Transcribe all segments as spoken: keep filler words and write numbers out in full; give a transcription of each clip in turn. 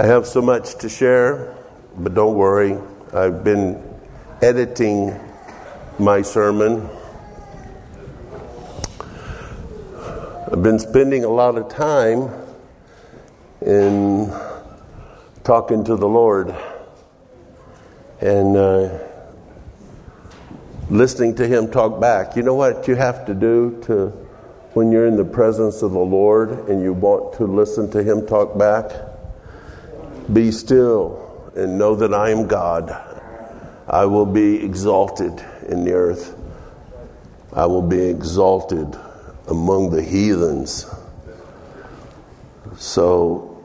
I have so much to share, but don't worry. I've been editing my sermon. I've been spending a lot of time in talking to the Lord and uh, listening to Him talk back. You know what you have to do to when you're in the presence of the Lord and you want to listen to Him talk back? Be still and know that I am God. I will be exalted in the earth. I will be exalted among the heathens. So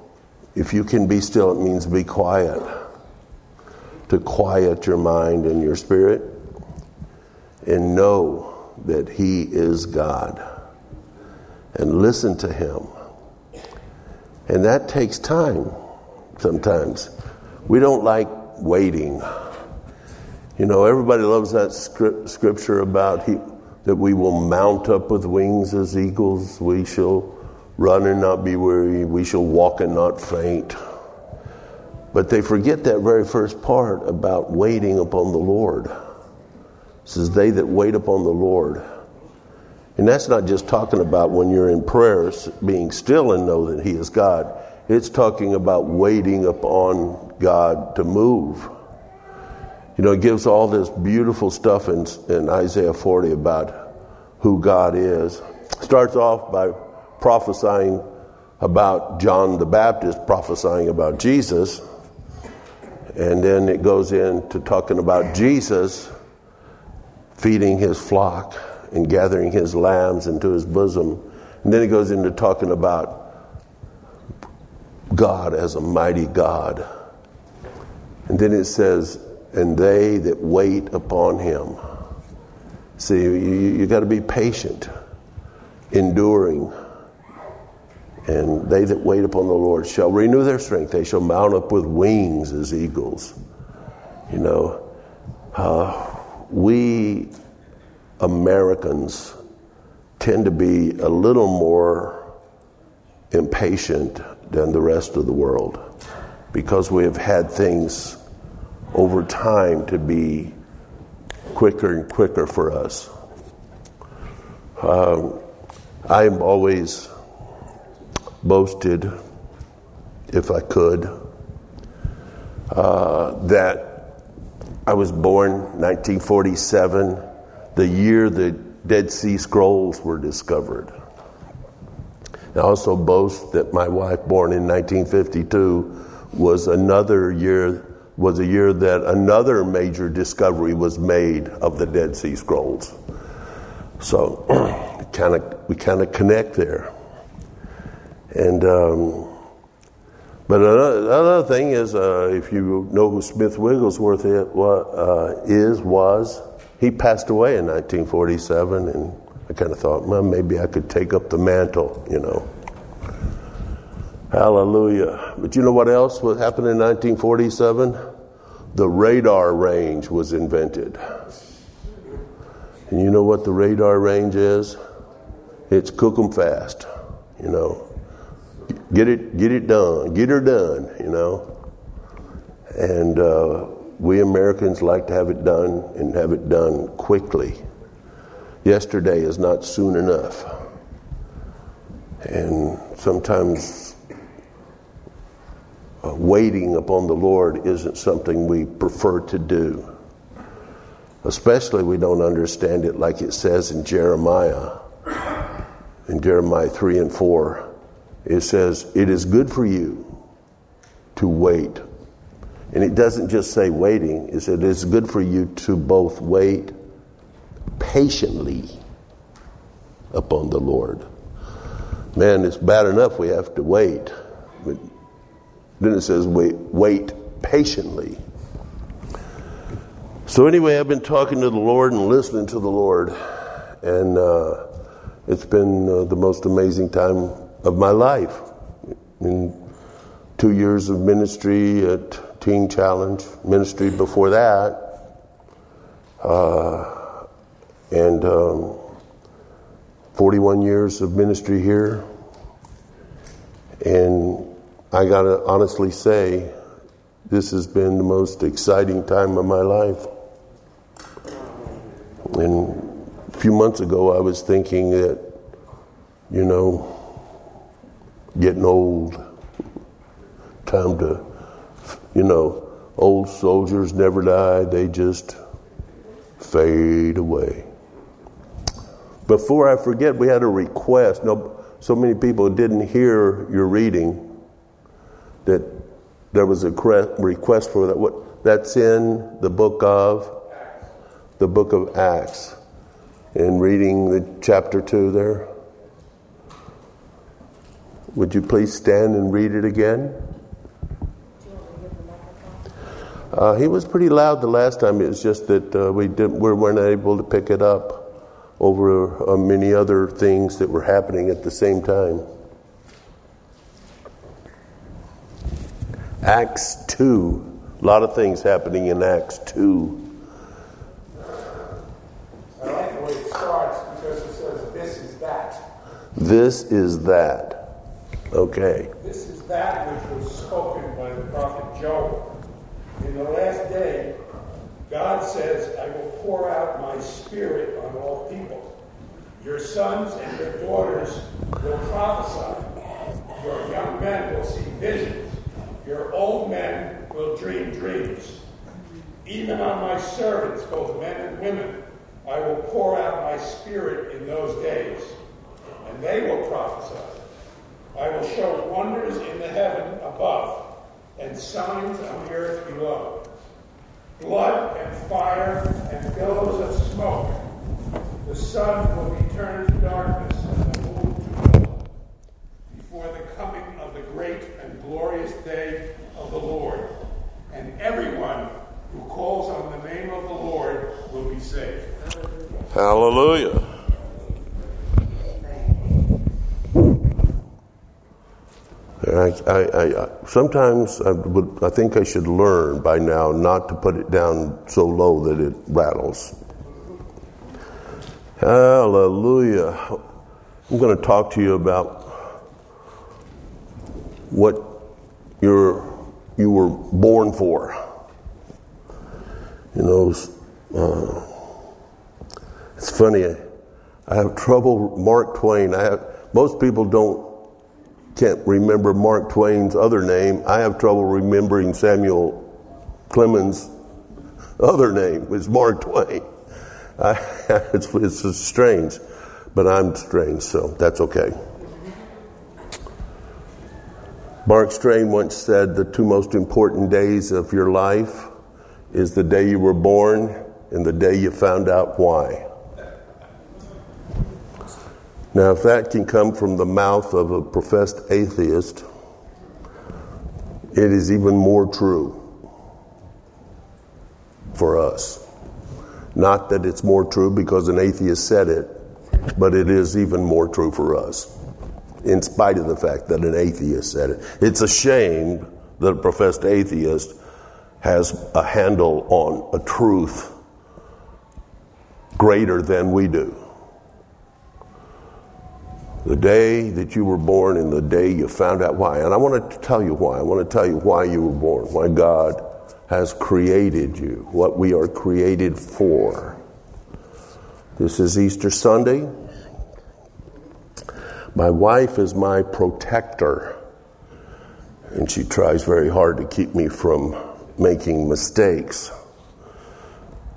if you can be still, it means be quiet. To quiet your mind and your spirit and know that He is God. And listen to Him. And that takes time. Sometimes we don't like waiting. You know, everybody loves that script, scripture about he, that we will mount up with wings as eagles. We shall run and not be weary. We shall walk and not faint. But they forget that very first part about waiting upon the Lord. It says, they that wait upon the Lord. And that's not just talking about when you're in prayers, being still and know that He is God. It's talking about waiting upon God to move. You know, it gives all this beautiful stuff in, in Isaiah forty about who God is. Starts off by prophesying about John the Baptist, prophesying about Jesus. And then it goes into talking about Jesus feeding His flock and gathering His lambs into His bosom. And then it goes into talking about God as a mighty God. And then it says, and they that wait upon Him. See, you, you got to be patient, enduring. And they that wait upon the Lord shall renew their strength. They shall mount up with wings as eagles. You know, uh, we Americans tend to be a little more impatient than the rest of the world, because we have had things over time to be quicker and quicker for us. Um, I've always boasted, if I could, uh, that I was born nineteen forty-seven, the year the Dead Sea Scrolls were discovered. I also boast that my wife, born in nineteen fifty-two, was another year was a year that another major discovery was made of the Dead Sea Scrolls. So, kind of we kind of connect there. And um, but another, another thing is, uh, if you know who Smith Wigglesworth is, uh, is was he passed away in nineteen forty-seven and. I kind of thought, well, maybe I could take up the mantle, you know. Hallelujah. But you know what else happened in nineteen forty-seven? The radar range was invented. And you know what the radar range is? It's cook 'em fast, you know. Get it, get it done. Get her done, you know. And uh, we Americans like to have it done and have it done quickly. Yesterday is not soon enough. And sometimes uh, waiting upon the Lord isn't something we prefer to do. Especially we don't understand it like it says in Jeremiah. In Jeremiah three and four, it says, it is good for you to wait. And it doesn't just say waiting. It said it is good for you to both wait patiently upon the Lord. Man, it's bad enough we have to wait. But then it says wait, wait patiently. So anyway, I've been talking to the Lord and listening to the Lord. And uh, it's been uh, the most amazing time of my life. In two years of ministry at Teen Challenge, ministry before that. Uh And um, forty-one years of ministry here. And I gotta honestly say, this has been the most exciting time of my life. And a few months ago, I was thinking that, you know, getting old, time to, you know, old soldiers never die, they just fade away. Before I forget, we had a request. No, so many people didn't hear your reading that there was a request for that. What that's in the book of the book of Acts, and reading the chapter two there. Would you please stand and read it again? Uh, he was pretty loud the last time. It's just that uh, we didn't we weren't able to pick it up over uh, many other things that were happening at the same time. Acts two. A lot of things happening in Acts two. I like the way it starts because it says, "This is that." This is that. Okay. This is that which was spoken by the prophet Joel. In the last day, God says, "I will pour out my spirit on all people. Your sons and your daughters will prophesy. Your young men will see visions. Your old men will dream dreams. Even on my servants, both men and women, I will pour out my spirit in those days, and they will prophesy. I will show wonders in the heaven above and signs on the earth below. Blood and fire and billows of smoke. The sun will be turned to darkness and the moon to blood before the coming of the great and glorious day of the Lord. And everyone who calls on the name of the Lord will be saved." Hallelujah. I, I, I, sometimes I, would, I think I should learn by now not to put it down so low that it rattles. Hallelujah. I'm going to talk to you about what you're, you were born for. You know, uh, it's funny. I, I have trouble. Mark Twain. I have, most people don't. Can't remember Mark Twain's other name. I have trouble remembering Samuel Clemens' other name. It's Mark Twain. I, it's, it's strange, but I'm strange, so that's okay. Mark Twain once said, "The two most important days of your life is the day you were born and the day you found out why." Now, if that can come from the mouth of a professed atheist, it is even more true for us. Not that it's more true because an atheist said it, but it is even more true for us, in spite of the fact that an atheist said it. It's a shame that a professed atheist has a handle on a truth greater than we do. The day that you were born and the day you found out why. And I want to tell you why. I want to tell you why you were born, why God has created you, what we are created for. This is Easter Sunday. My wife is my protector, and she tries very hard to keep me from making mistakes.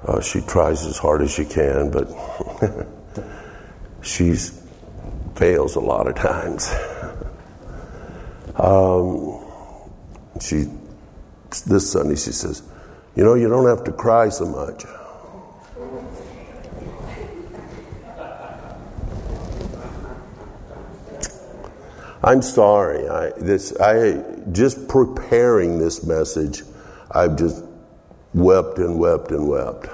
Uh, she tries as hard as she can, but she's fails a lot of times. um, she this Sunday she says, "You know, you don't have to cry so much." I'm sorry. I this I just preparing this message, I've just wept and wept and wept.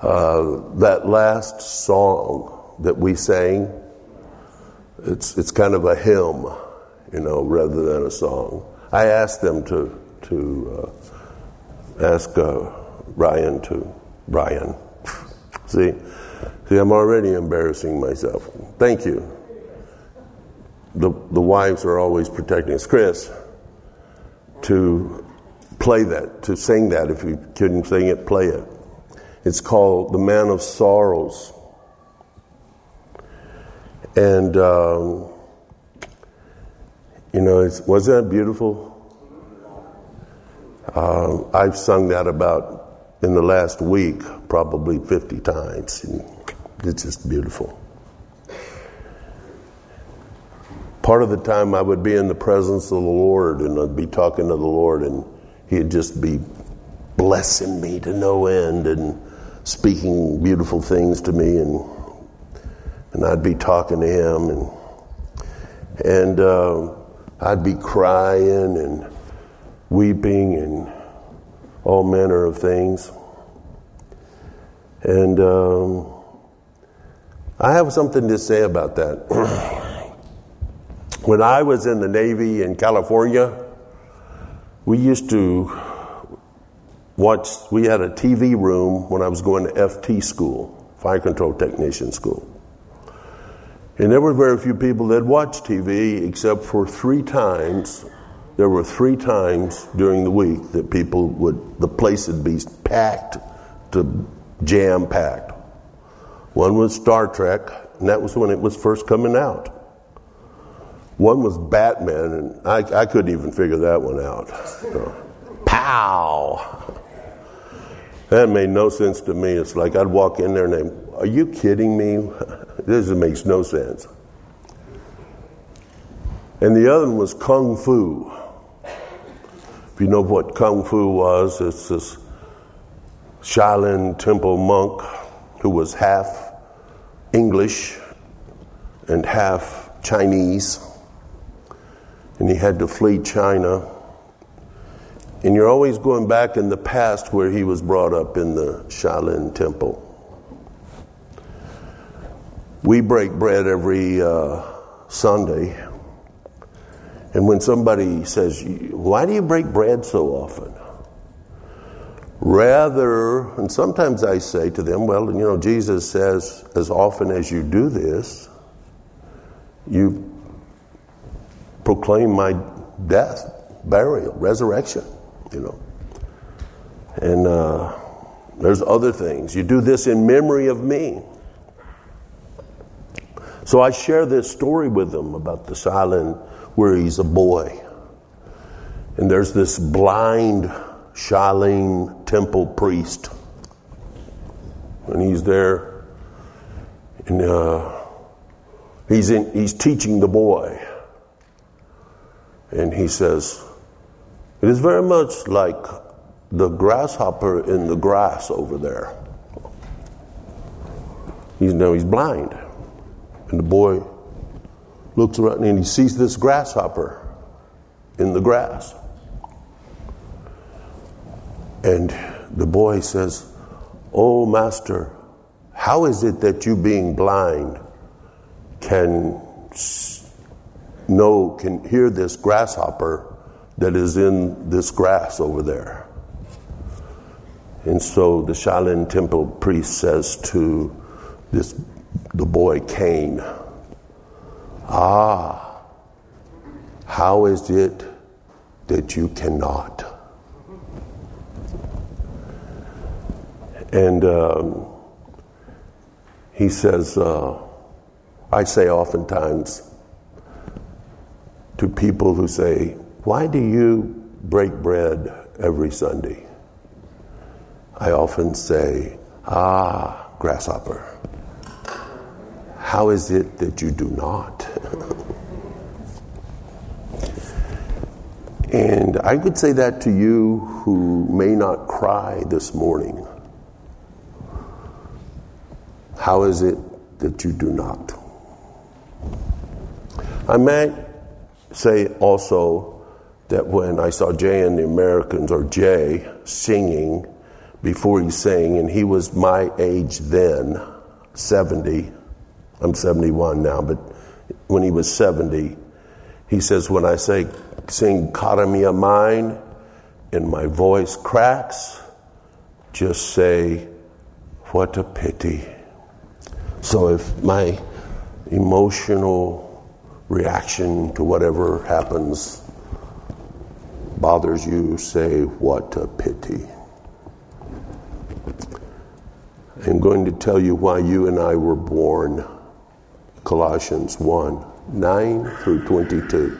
Uh, that last song that we sang. It's it's kind of a hymn, you know, rather than a song. I asked them to to uh, ask uh, Ryan to Brian. see, see, I'm already embarrassing myself. Thank you. the the wives are always protecting us. Chris, to play that, to sing that. If you couldn't sing it, play it. It's called The Man of Sorrows. And, um, you know, it's, wasn't that beautiful? Um, I've sung that about, in the last week, probably fifty times. And it's just beautiful. Part of the time I would be in the presence of the Lord and I'd be talking to the Lord and he'd just be blessing me to no end and speaking beautiful things to me, and and I'd be talking to him and and uh, I'd be crying and weeping and all manner of things. And um, I have something to say about that. When I was in the Navy in California, we used to watch, we had a T V room when I was going to F T school, Fire Control Technician School. And there were very few people that watched T V, except for three times, there were three times during the week that people would, the place would be packed to jam-packed. One was Star Trek, and that was when it was first coming out. One was Batman, and I, I couldn't even figure that one out. So, pow! That made no sense to me. It's like I'd walk in there and they, are you kidding me? This makes no sense. And the other one was Kung Fu. If you know what Kung Fu was, it's this Shaolin temple monk who was half English and half Chinese. And he had to flee China. And you're always going back in the past where he was brought up in the Shaolin temple. We break bread every uh, Sunday. And when somebody says, why do you break bread so often? Rather, and sometimes I say to them, well, you know, Jesus says, as often as you do this, you proclaim my death, burial, resurrection, you know. And uh, there's other things. You do this in memory of me. So I share this story with them about this island where he's a boy. And there's this blind Shaolin temple priest. And he's there. And uh, he's, in, he's teaching the boy. And he says, it is very much like the grasshopper in the grass over there. He's, now he's blind. And the boy looks around and he sees this grasshopper in the grass. And the boy says, oh, master, how is it that you being blind can No, can hear this grasshopper that is in this grass over there? And so the Shaolin temple priest says to this the boy Cain, ah, how is it that you cannot? And um, he says, uh, I say oftentimes to people who say, why do you break bread every Sunday? I often say, ah, grasshopper, how is it that you do not? And I could say that to you who may not cry this morning. How is it that you do not? I might say also that when I saw Jay and the Americans, or Jay, singing before he sang, and he was my age then, seventy. I'm seventy-one now, but when he was seventy, he says, when I say, sing Karamia Mine, and my voice cracks, just say, what a pity. So if my emotional reaction to whatever happens bothers you, say, what a pity. I'm going to tell you why you and I were born. Colossians one, nine through twenty-two.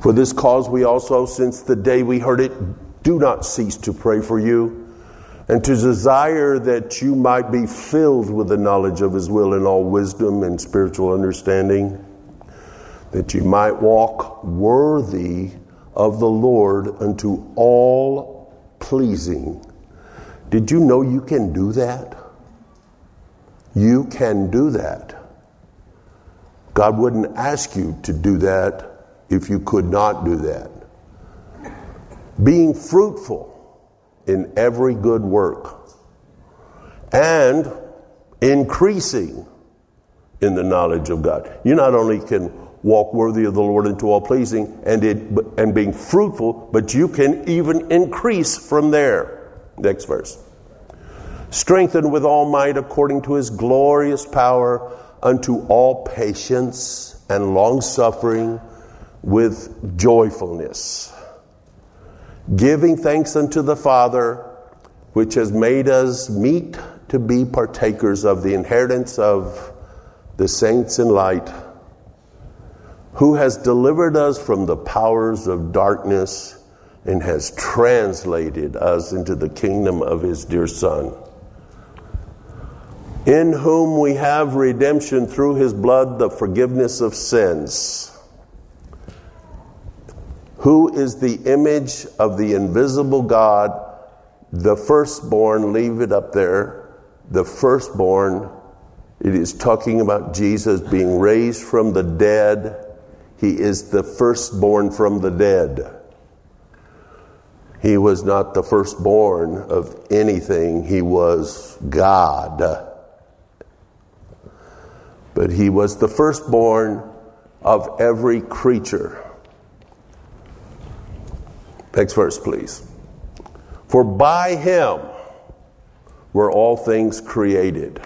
For this cause we also, since the day we heard it, do not cease to pray for you, and to desire that you might be filled with the knowledge of his will in all wisdom and spiritual understanding, that you might walk worthy of the Lord unto all pleasing. Did you know you can do that? You can do that. God wouldn't ask you to do that if you could not do that. Being fruitful in every good work and increasing in the knowledge of God. You not only can walk worthy of the Lord into all pleasing and it, and being fruitful, but you can even increase from there. Next verse. Strengthened with all might according to his glorious power unto all patience and long-suffering with joyfulness. Giving thanks unto the Father, which has made us meet to be partakers of the inheritance of the saints in light, who has delivered us from the powers of darkness and has translated us into the kingdom of his dear Son, in whom we have redemption through his blood, the forgiveness of sins, who is the image of the invisible God, the firstborn, leave it up there, the firstborn. It is talking about Jesus being raised from the dead. He is the firstborn from the dead. He was not the firstborn of anything. He was God. But he was the firstborn of every creature. Next verse, please. For by him were all things created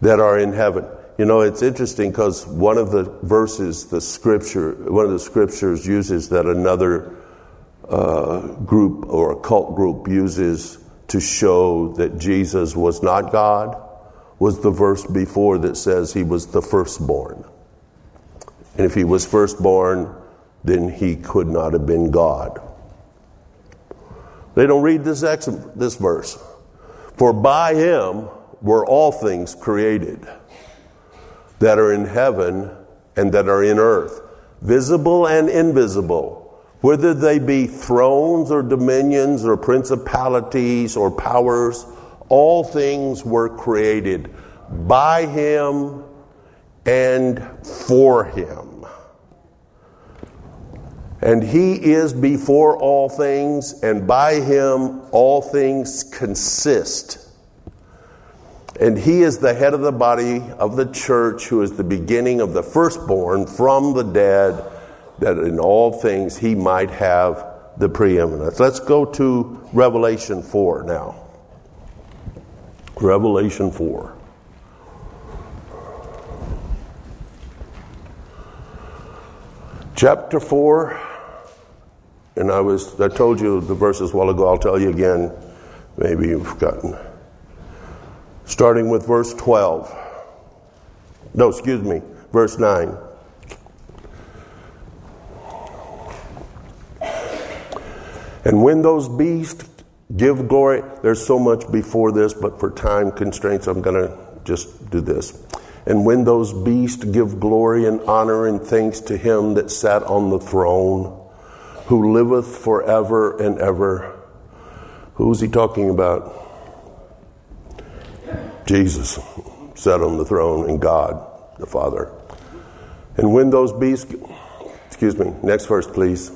that are in heaven. You know, it's interesting because one of the verses, the scripture, one of the scriptures uses that another uh, group or occult group uses to show that Jesus was not God, was the verse before that says he was the firstborn. And if he was firstborn, then he could not have been God. They don't read this ex- this verse. For by him were all things created that are in heaven and that are in earth, visible and invisible, whether they be thrones or dominions or principalities or powers, all things were created by him and for him. And he is before all things, and by him all things consist. And he is the head of the body of the church, who is the beginning of the firstborn from the dead, that in all things he might have the preeminence. Let's go to Revelation four now. Revelation four. Chapter four. And I was, I told you the verses a while ago, I'll tell you again, maybe you've forgotten. Starting with verse twelve. No, excuse me, verse nine. And when those beasts give glory, there's so much before this, but for time constraints, I'm going to just do this. And when those beasts give glory and honor and thanks to him that sat on the throne, who liveth forever and ever. Who's he talking about? Jesus sat on the throne, and God the Father. And when those beasts, excuse me, next verse please.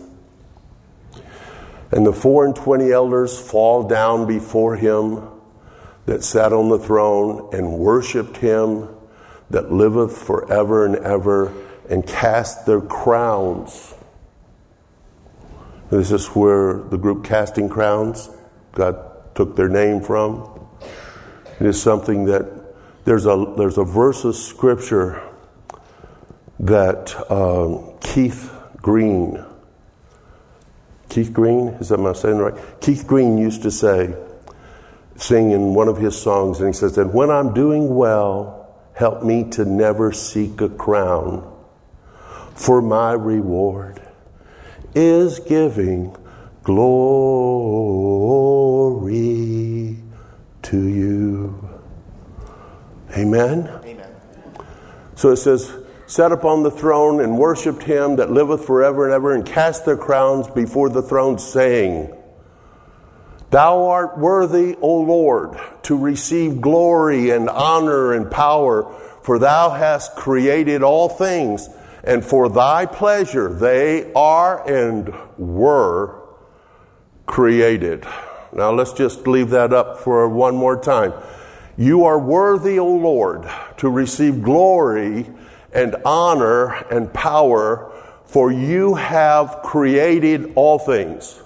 And the four and twenty elders fall down before him that sat on the throne, and worshipped him that liveth forever and ever, and cast their crowns. This is where the group Casting Crowns, God took their name from. It is something that There's a there's a verse of scripture that um, Keith Green, Keith Green, is that my saying right? Keith Green used to say, sing in one of his songs, and he says, "And when I'm doing well, help me to never seek a crown, for my reward is giving glory to you." Amen? Amen. So it says, "Sat upon the throne and worshipped him that liveth forever and ever, and cast their crowns before the throne, saying, Thou art worthy, O Lord, to receive glory and honor and power, for thou hast created all things, and for thy pleasure they are and were created." Now let's just leave that up for one more time. You are worthy, O Lord, to receive glory and honor and power, for you have created all things.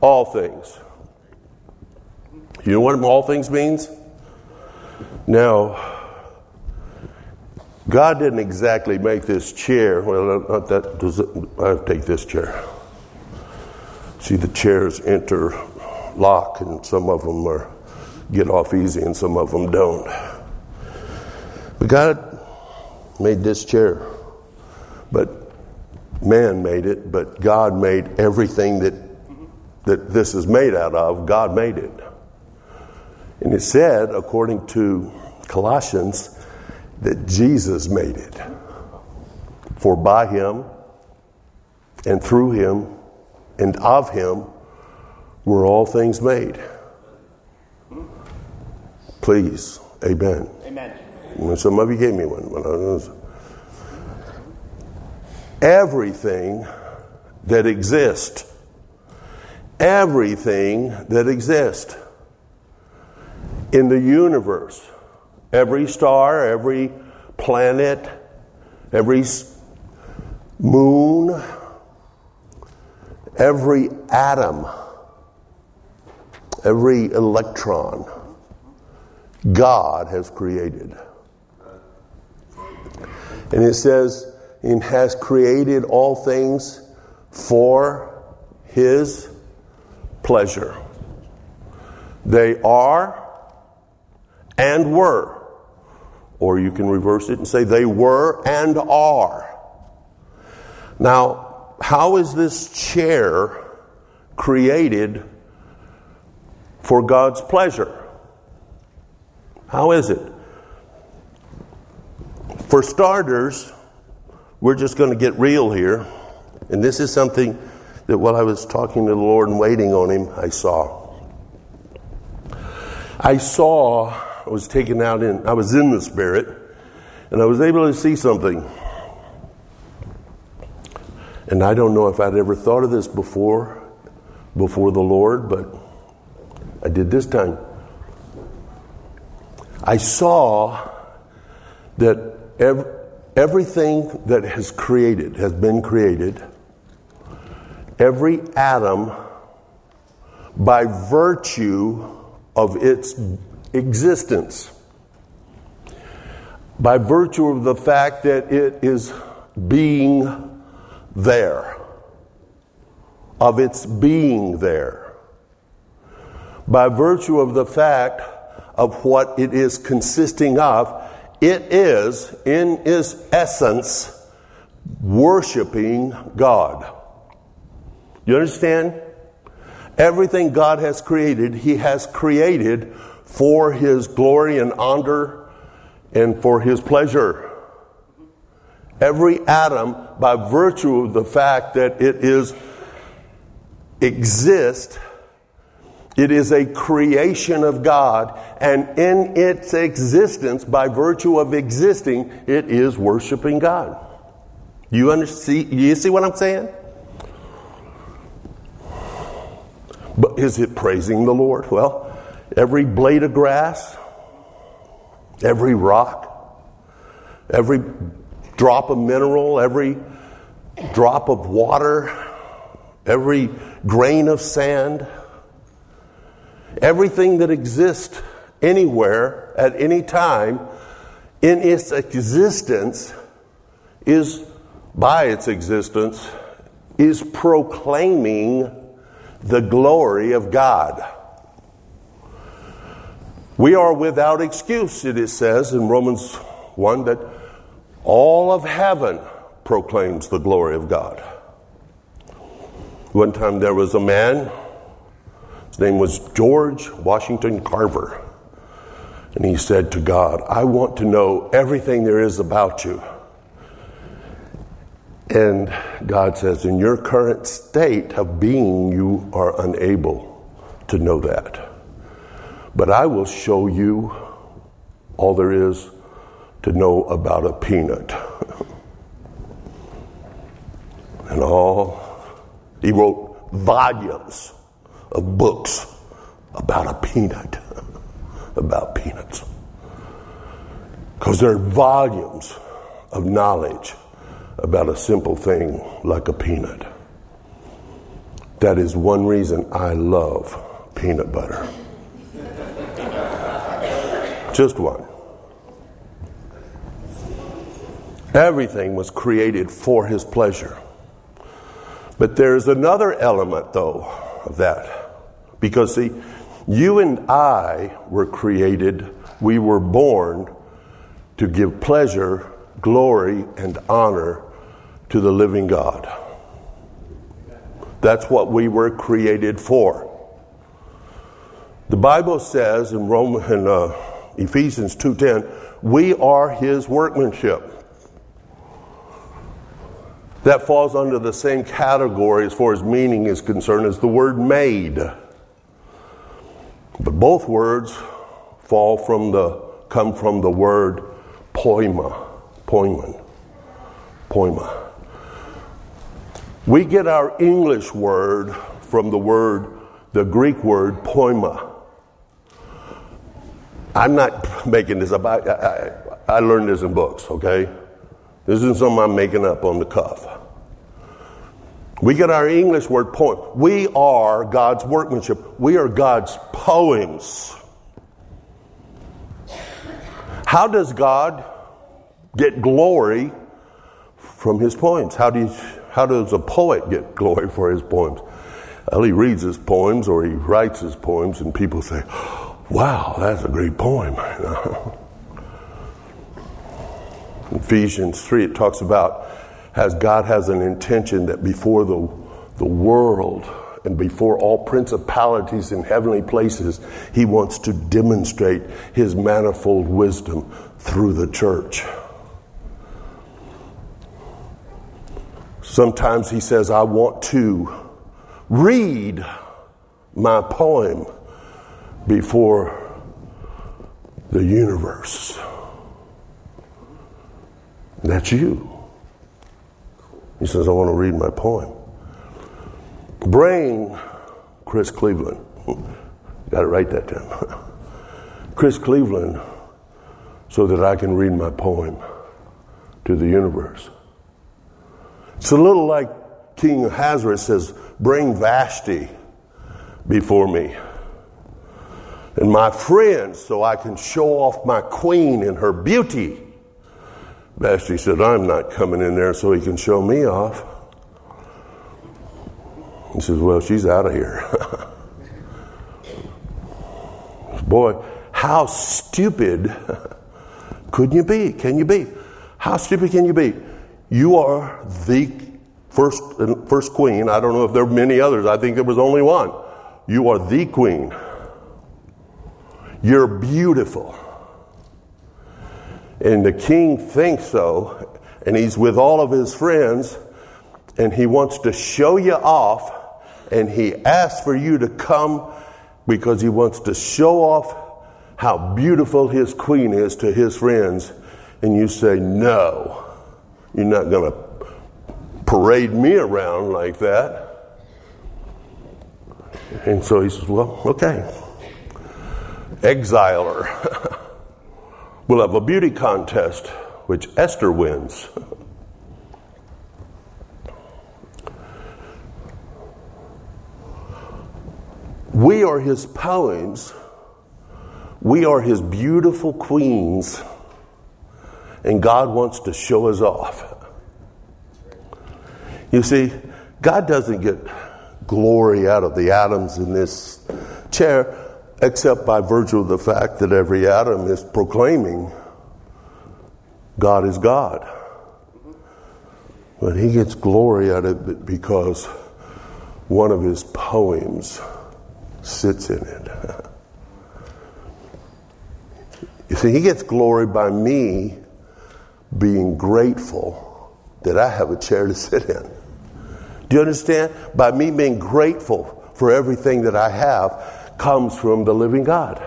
All things. You know what all things means? Now, God didn't exactly make this chair. Well, not that. Does it, I'll take this chair. See, the chairs interlock, and some of them are get off easy, and some of them don't. But God made this chair, but man made it, but God made everything that that this is made out of. God made it. And it said, according to Colossians, that Jesus made it. For by him and through him and of him were all things made. Please, amen. Amen. Some of you gave me one. When I was... Everything that exists. Everything that exists. In the universe. Every star, every planet, every moon, every atom, every electron, God has created. And it says, and has created all things for his pleasure. They are and were. Or you can reverse it and say they were and are. Now, how is this chair created for God's pleasure? How is it? For starters, we're just going to get real here. And this is something that while I was talking to the Lord and waiting on him, I saw. I saw, I was taken out in, I was in the Spirit, and I was able to see something. And I don't know if I'd ever thought of this before, before the Lord, but I did this time. I saw that every, everything that has created has been created. Every atom, by virtue of its existence, by virtue of the fact that it is being there, of its being there, by virtue of the fact of what it is consisting of, it is, in its essence, worshiping God. You understand? Everything God has created, he has created for his glory and honor and for his pleasure. Every atom, by virtue of the fact that it is exists, it is a creation of God, and in its existence, by virtue of existing, it is worshiping God. You understand? You see what I'm saying? But is it praising the Lord? Well, every blade of grass, every rock, every drop of mineral, every drop of water, every grain of sand, everything that exists anywhere at any time in its existence is, by its existence, is proclaiming the glory of God. We are without excuse, it says in Romans one, that all of heaven proclaims the glory of God. One time there was a man, his name was George Washington Carver, and he said to God, "I want to know everything there is about you." And God says, "In your current state of being, you are unable to know that. But I will show you all there is to know about a peanut." And all, he wrote volumes of books about a peanut, about peanuts. Because there are volumes of knowledge about a simple thing like a peanut. That is one reason I love peanut butter. Just one. Everything was created for his pleasure. But there's another element, though, of that. Because, see, you and I were created, we were born to give pleasure, glory, and honor to the living God. That's what we were created for. The Bible says in Romans, in, uh, Ephesians two ten, we are his workmanship. That falls under the same category as far as meaning is concerned as the word made. But both words fall from the come from the word poima, poimen, poima. We get our English word from the word, the Greek word poima. I'm not making this up. I, I, I learned this in books, okay? This isn't something I'm making up on the cuff. We get our English word poem. We are God's workmanship. We are God's poems. How does God get glory from his poems? How do you, how does a poet get glory for his poems? Well, he reads his poems or he writes his poems and people say, "Wow, that's a great poem." You know? Ephesians three, it talks about as God has an intention that before the, the world and before all principalities in heavenly places, he wants to demonstrate his manifold wisdom through the church. Sometimes he says, "I want to read my poem before the universe." That's you. He says, "I want to read my poem." Brain, Chris Cleveland. Got it right that time. Chris Cleveland, so that I can read my poem to the universe. It's a little like King Ahasuerus says, "Bring Vashti before me. And my friends, so I can show off my queen and her beauty." Vashti said, "I'm not coming in there so he can show me off." He says, "Well, she's out of here." Boy, how stupid could you be? Can you be? How stupid can you be? You are the first first queen. I don't know if there were many others. I think there was only one. You are the queen. You're beautiful. And the king thinks so, and he's with all of his friends, and he wants to show you off, and he asks for you to come because he wants to show off how beautiful his queen is to his friends. And you say, "No, you're not going to parade me around like that." And so he says, "Well, okay, exile her." We'll have a beauty contest, which Esther wins. We are his poems. We are his beautiful queens, and God wants to show us off. You see, God doesn't get glory out of the atoms in this chair, except by virtue of the fact that every atom is proclaiming God is God. But he gets glory out of it because one of his poems sits in it. You see, he gets glory by me being grateful that I have a chair to sit in. Do you understand? By me being grateful for everything that I have comes from the living God.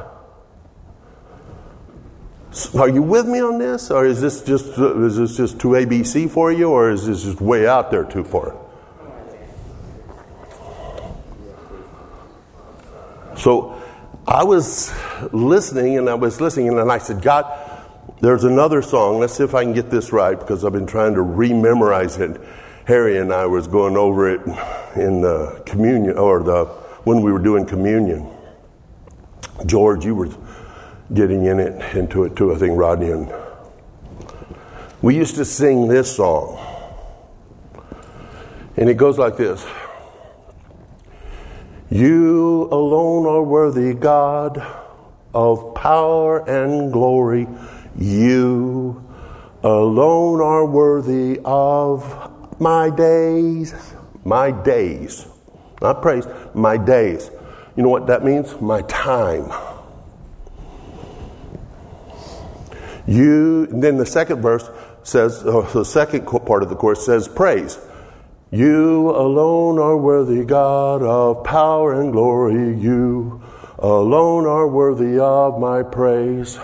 Are you with me on this? Or is this just is this just too A B C for you? Or is this just way out there too far? So I was listening and I was listening and I said, God, there's another song. Let's see if I can get this right, because I've been trying to re-memorize it. Harry and I was going over it in the communion, or the when we were doing communion. George, you were getting in it into it too, I think, Rodney. And we used to sing this song. And it goes like this. You alone are worthy, God, of power and glory. You alone are worthy of my days. My days. Not praise, my days. You know what that means? My time. You, and then the second verse says, or the second part of the chorus says, praise. You alone are worthy, God, of power and glory. You alone are worthy of my praise.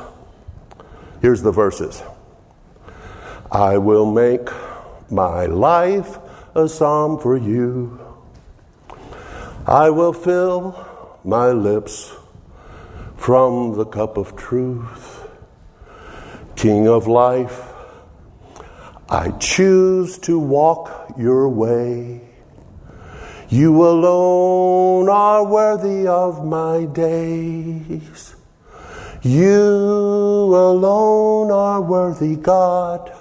Here's the verses. I will make my life a psalm for you. I will fill my lips from the cup of truth. King of life, I choose to walk your way. You alone are worthy of my days. You alone are worthy, God,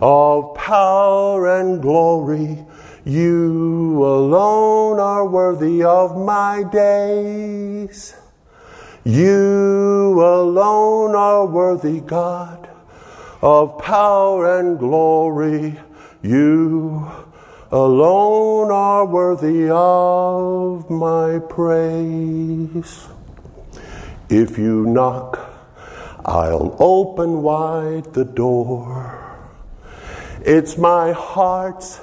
of power and glory. You alone are worthy of my days. You alone are worthy, God, of power and glory. You alone are worthy of my praise. If you knock, I'll open wide the door. It's my heart's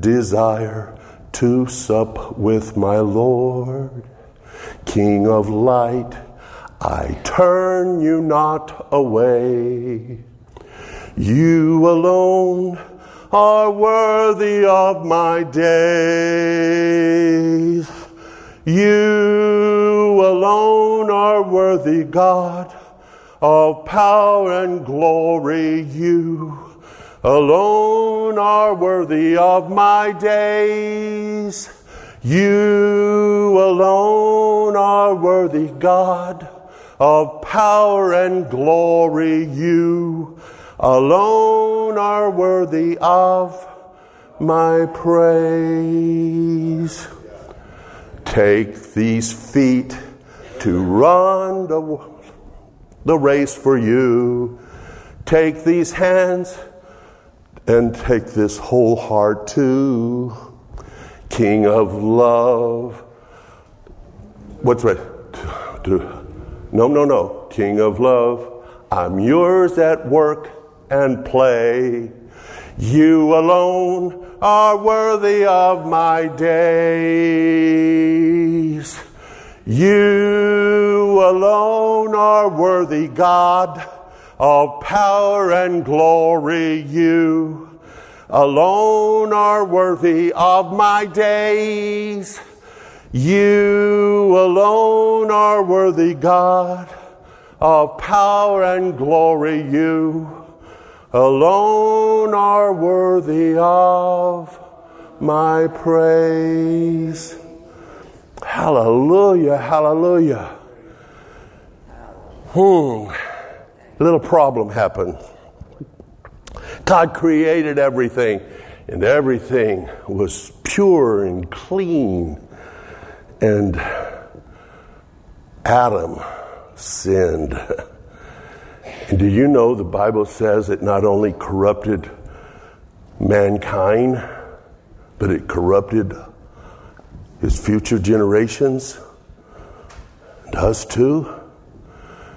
desire to sup with my Lord. King of light, I turn you not away. You alone are worthy of my days. You alone are worthy, God, of power and glory. You alone are worthy of my days. You alone are worthy, God, of power and glory. You alone are worthy of my praise. Take these feet to run the, the race for you. Take these hands and take this whole heart too. King of love. What's right? No, no, no. King of love, I'm yours at work and play. You alone are worthy of my days. You alone are worthy, God, of power and glory. You alone are worthy of my days. You alone are worthy, God, of power and glory. You alone are worthy of my praise. Hallelujah, hallelujah. Hmm. A little problem happened. God created everything, and everything was pure and clean. And Adam sinned. And do you know the Bible says it not only corrupted mankind, but it corrupted his future generations and us too,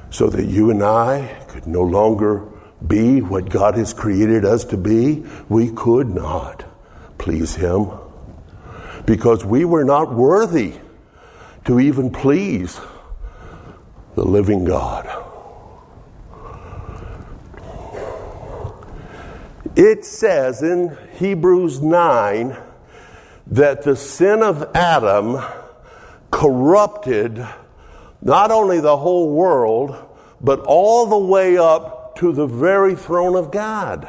so that you and I could no longer be what God has created us to be. We could not please him because we were not worthy to even please the living God. It says in Hebrews nine that the sin of Adam corrupted not only the whole world, but all the way up to the very throne of God.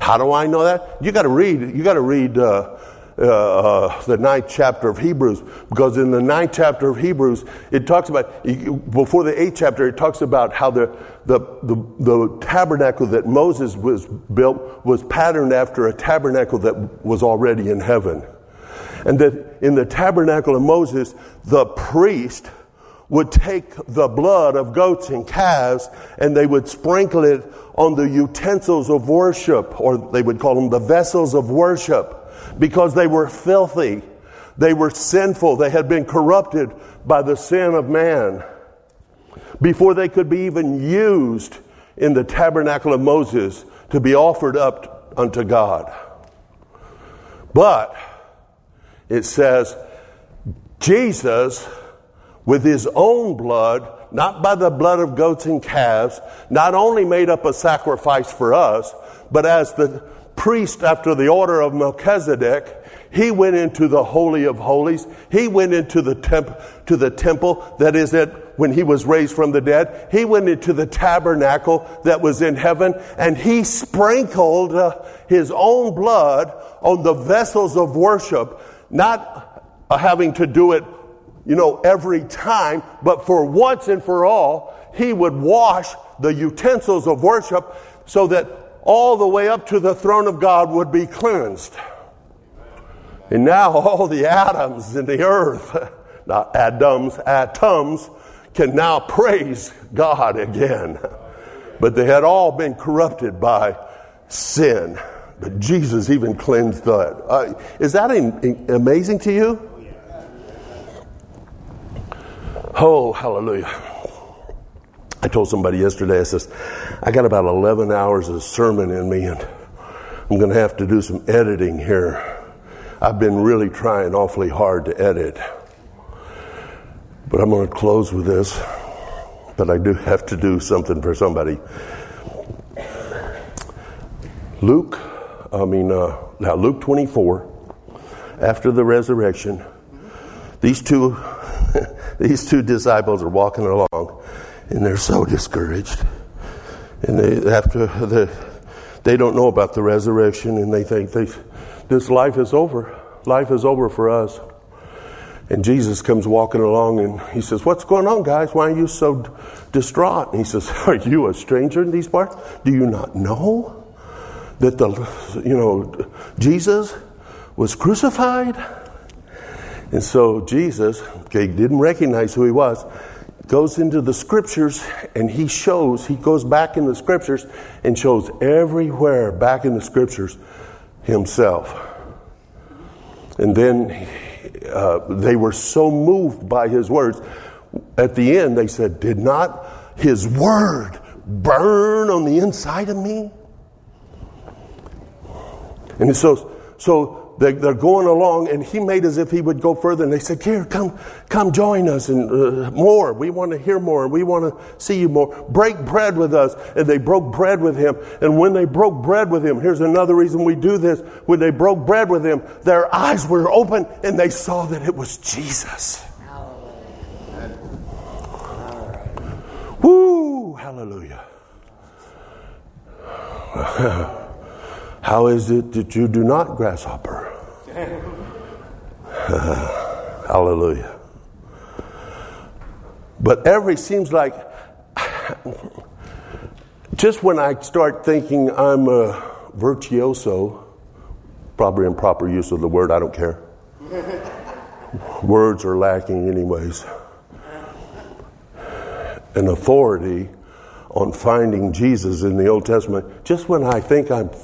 How do I know that? You got to read. You got to read uh, uh, the ninth chapter of Hebrews, because in the ninth chapter of Hebrews, it talks about before the eighth chapter, it talks about how the the the, the tabernacle that Moses was built was patterned after a tabernacle that was already in heaven. And that in the tabernacle of Moses, the priest would take the blood of goats and calves and they would sprinkle it on the utensils of worship, or they would call them the vessels of worship, because they were filthy. They were sinful. They had been corrupted by the sin of man. Before they could be even used in the tabernacle of Moses to be offered up unto God. But it says, Jesus, with his own blood, not by the blood of goats and calves, not only made up a sacrifice for us, but as the priest after the order of Melchizedek, he went into the Holy of Holies. He went into the temp- to the temple, that is it, when he was raised from the dead. He went into the tabernacle that was in heaven, and he sprinkled uh, his own blood on the vessels of worship, not uh, having to do it, you know, every time, but for once and for all, he would wash the utensils of worship so that all the way up to the throne of God would be cleansed. And now all the atoms in the earth, not Adams, atoms, can now praise God again. But they had all been corrupted by sin. But Jesus even cleansed that. Uh, is that in, in, amazing to you? Oh, hallelujah. I told somebody yesterday, I says, I got about eleven hours of sermon in me, and I'm going to have to do some editing here. I've been really trying awfully hard to edit. But I'm going to close with this. But I do have to do something for somebody. Luke, I mean, uh, now Luke twenty-four, after the resurrection, these two, these two disciples are walking along, and they're so discouraged. And they, after the, they don't know about the resurrection, and they think they, this life is over. Life is over for us. And Jesus comes walking along and he says, what's going on, guys? Why are you so d- distraught? And he says, are you a stranger in these parts? Do you not know that the, you know, Jesus was crucified? And so Jesus, okay, didn't recognize who he was, goes into the scriptures and he shows, he goes back in the scriptures and shows everywhere back in the scriptures himself. And then he, Uh, they were so moved by his words. At the end, they said, did not his word burn on the inside of me? And so so they, they're going along, and he made as if he would go further. And they said, here, come come join us and uh, more. We want to hear more. We want to see you more. Break bread with us. And they broke bread with him. And when they broke bread with him, here's another reason we do this. When they broke bread with him, their eyes were open, and they saw that it was Jesus. Hallelujah. Woo, hallelujah. How is it that you do not, grasshopper? Hallelujah. But every seems like just when I start thinking I'm a virtuoso, probably improper use of the word, I don't care. Words are lacking anyways. An authority on finding Jesus in the Old Testament. Just when I think I've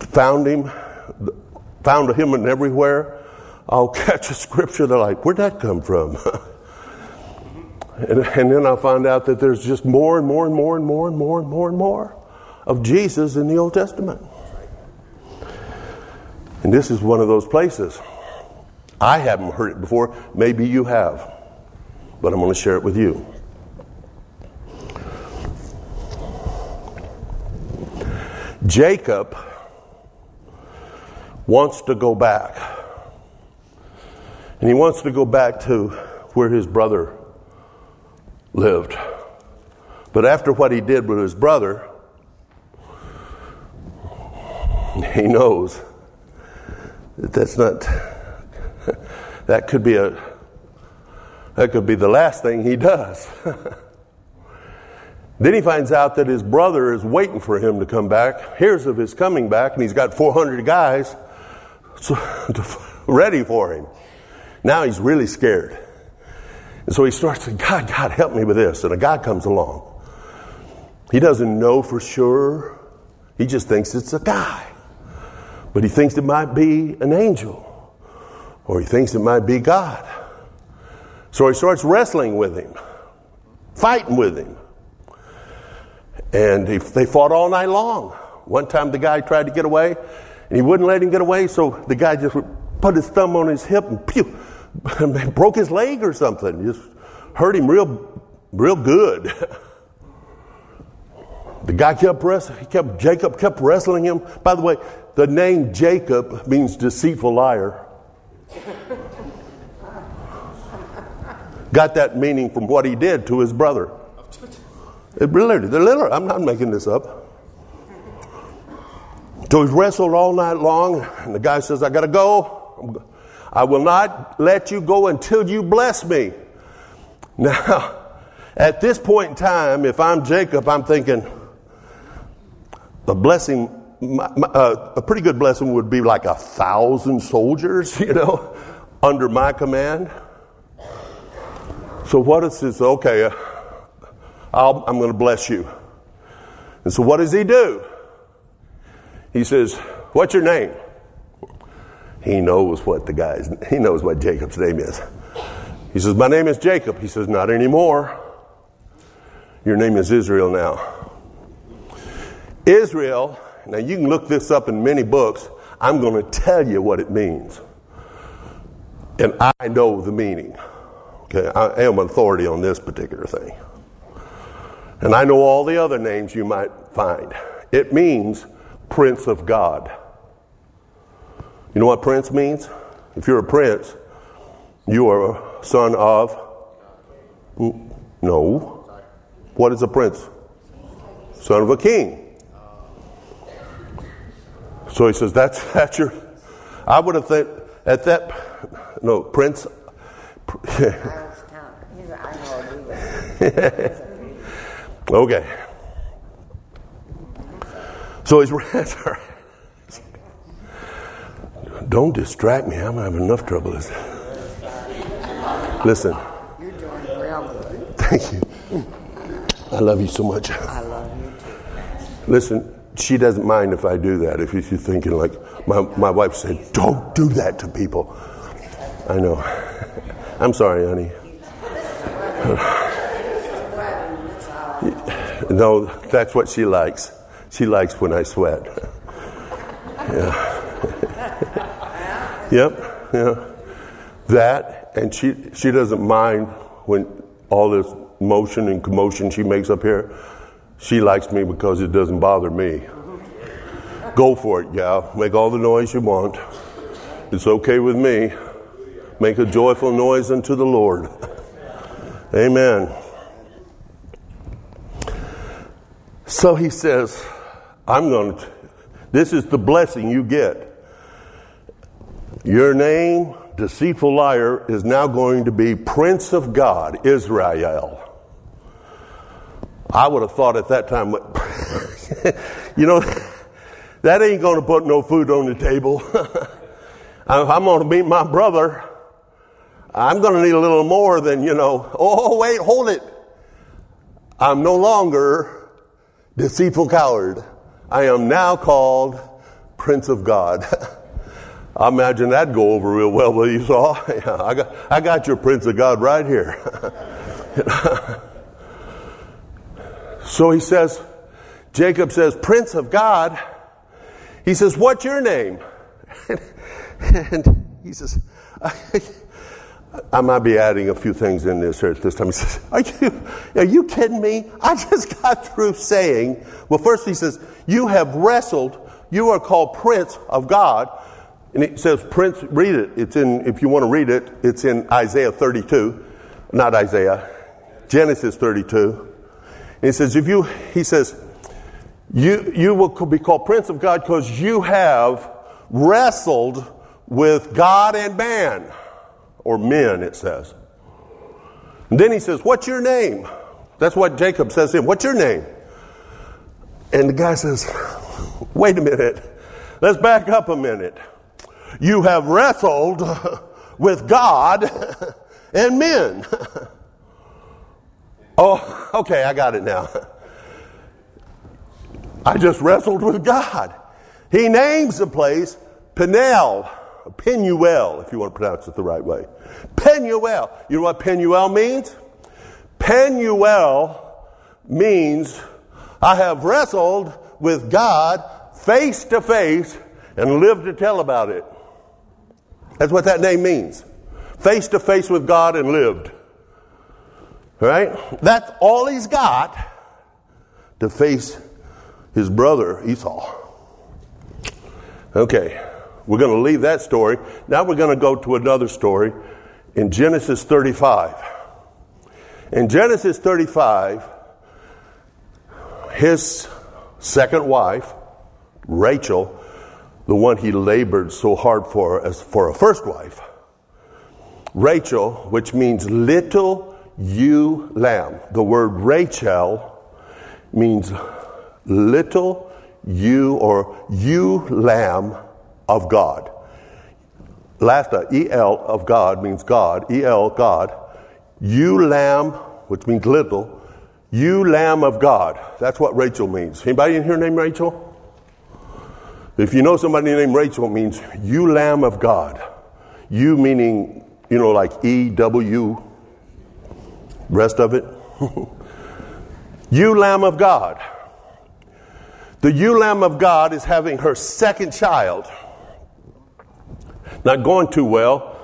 found him, found him in everywhere, I'll catch a scripture that like, where'd that come from? and, and then I'll find out that there's just more and more and more and more and more and more and more of Jesus in the Old Testament. And this is one of those places. I haven't heard it before. Maybe you have. But I'm going to share it with you. Jacob wants to go back. And he wants to go back to where his brother lived. But after what he did with his brother, he knows that that's not, that could be a, that could be the last thing he does. Then he finds out that his brother is waiting for him to come back, hears of his coming back, and he's got four hundred guys ready for him. Now he's really scared. And so he starts to, God, God, help me with this. And a guy comes along. He doesn't know for sure. He just thinks it's a guy. But he thinks it might be an angel. Or he thinks it might be God. So he starts wrestling with him, fighting with him. And he, they fought all night long. One time the guy tried to get away, and he wouldn't let him get away, so the guy just put his thumb on his hip and pew, and broke his leg or something. Just hurt him real, real good. The guy kept wrestling. He kept Jacob kept wrestling him. By the way, the name Jacob means deceitful liar. Got that meaning from what he did to his brother. It literally, literally, I'm not making this up. So he wrestled all night long, and the guy says, I got to go. I will not let you go until you bless me. Now, at this point in time, if I'm Jacob, I'm thinking a blessing, my, my, uh, a pretty good blessing would be like a thousand soldiers, you know, under my command. So what is this? Okay, uh, I'll, I'm going to bless you. And so what does he do? He says, what's your name? He knows what the guy's, he knows what Jacob's name is. He says, my name is Jacob. He says, not anymore. Your name is Israel now. Israel, now you can look this up in many books. I'm going to tell you what it means. And I know the meaning. Okay, I am authority on this particular thing. And I know all the other names you might find. It means Prince of God. You know what prince means? If you're a prince, you are a son of... No. What is a prince? Son of a king. So he says, that's, that's your... I would have thought at that... No, prince... Okay. So he's sorry. Don't distract me. I'm having enough trouble. Listen. You're doing well good. Thank you. I love you so much. I love you too. Listen, she doesn't mind if I do that. If you're thinking like my my wife said, don't do that to people. I know. I'm sorry, honey. No, that's what she likes. She likes when I sweat. Yeah. Yep. Yeah. That, and she she doesn't mind when all this motion and commotion she makes up here. She likes me because it doesn't bother me. Go for it, gal. Make all the noise you want. It's okay with me. Make a joyful noise unto the Lord. Amen. So he says, I'm going to, this is the blessing you get. Your name deceitful liar is now going to be Prince of God, Israel. I would have thought at that time, you know, that ain't going to put no food on the table. I'm going to meet my brother. I'm going to need a little more than, you know, oh, wait, hold it. I'm no longer deceitful coward. I am now called Prince of God. I imagine that'd go over real well with Esau. Yeah, I got, I got your Prince of God right here. So he says, Jacob says, Prince of God. He says, what's your name? And, and he says, I, I might be adding a few things in this here at this time. He says, are you, are you kidding me? I just got through saying, well, first he says, you have wrestled. You are called Prince of God. And it says, Prince, read it. It's in, if you want to read it, it's in Isaiah thirty-two, not Isaiah, Genesis thirty-two. And he says, if you, he says, you, you will be called Prince of God because you have wrestled with God and man, or men, it says. And then he says, what's your name? That's what Jacob says to him. What's your name? And the guy says, wait a minute. Let's back up a minute. You have wrestled with God and men. Oh, okay, I got it now. I just wrestled with God. He names the place Peniel, Peniel, if you want to pronounce it the right way. Peniel. You know what Peniel means? Peniel means I have wrestled with God face to face and lived to tell about it. That's what that name means. Face to face with God and lived. Right? That's all he's got to face his brother Esau. Okay, we're going to leave that story. Now we're going to go to another story in Genesis thirty-five. In Genesis thirty-five, his second wife, Rachel, the one he labored so hard for as for a first wife, Rachel, which means little ewe lamb. The word Rachel means little ewe or ewe lamb of God. Lasta, E L of God means God, E L God. Ewe lamb, which means little, ewe lamb of God. That's what Rachel means. Anybody in here named Rachel? If you know somebody named Rachel, it means ewe lamb of God. Ewe meaning, you know, like E W. Rest of it. You Lamb of God. The ewe lamb of God is having her second child. Not going too well.